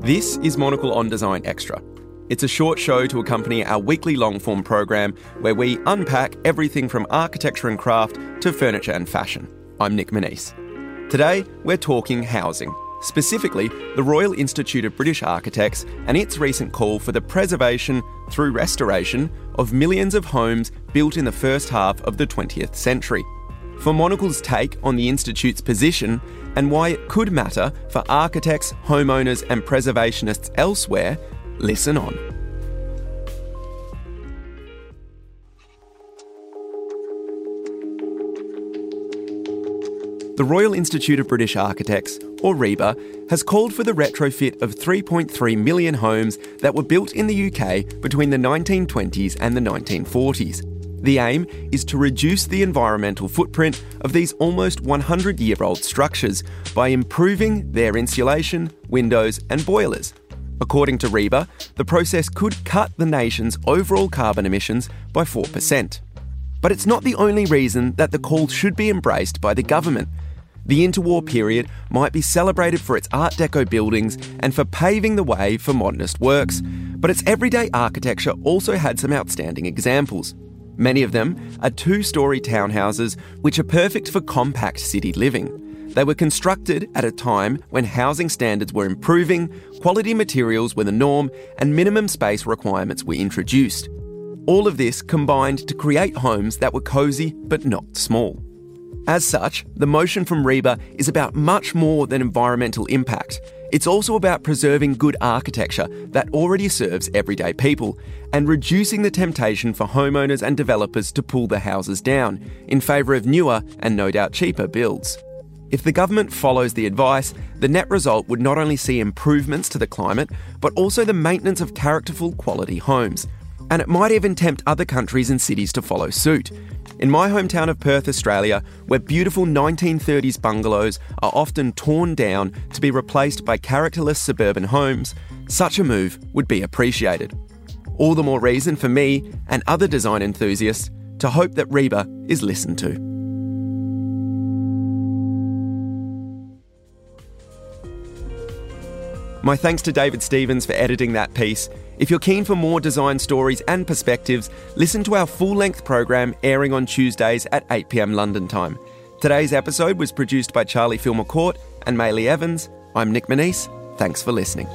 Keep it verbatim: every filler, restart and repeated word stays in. This is Monocle on Design Extra. It's a short show to accompany our weekly long-form program where we unpack everything from architecture and craft to furniture and fashion. I'm Nick Manise. Today, we're talking housing, specifically the Royal Institute of British Architects and its recent call for the preservation through restoration of millions of homes built in the first half of the twentieth century. For Monocle's take on the Institute's position and why it could matter for architects, homeowners and preservationists elsewhere, listen on. The Royal Institute of British Architects, or R I B A, has called for the retrofit of three point three million homes that were built in the U K between the nineteen twenties and the nineteen forties. The aim is to reduce the environmental footprint of these almost one hundred year old structures by improving their insulation, windows and boilers. According to R I B A, the process could cut the nation's overall carbon emissions by four percent. But it's not the only reason that the call should be embraced by the government. The interwar period might be celebrated for its Art Deco buildings and for paving the way for modernist works, but its everyday architecture also had some outstanding examples. Many of them are two-storey townhouses which are perfect for compact city living. They were constructed at a time when housing standards were improving, quality materials were the norm, and minimum space requirements were introduced. All of this combined to create homes that were cosy but not small. As such, the motion from R I B A is about much more than environmental impact. It's also about preserving good architecture that already serves everyday people and reducing the temptation for homeowners and developers to pull their houses down in favour of newer and no doubt cheaper builds. If the government follows the advice, the net result would not only see improvements to the climate, but also the maintenance of characterful quality homes. And it might even tempt other countries and cities to follow suit. In my hometown of Perth, Australia, where beautiful nineteen thirties bungalows are often torn down to be replaced by characterless suburban homes, such a move would be appreciated. All the more reason for me and other design enthusiasts to hope that R I B A is listened to. My thanks to David Stevens for editing that piece. If you're keen for more design stories and perspectives, listen to our full-length program airing on Tuesdays at eight p m London time. Today's episode was produced by Charlie Filmacourt and Maylee Evans. I'm Nick Manise. Thanks for listening.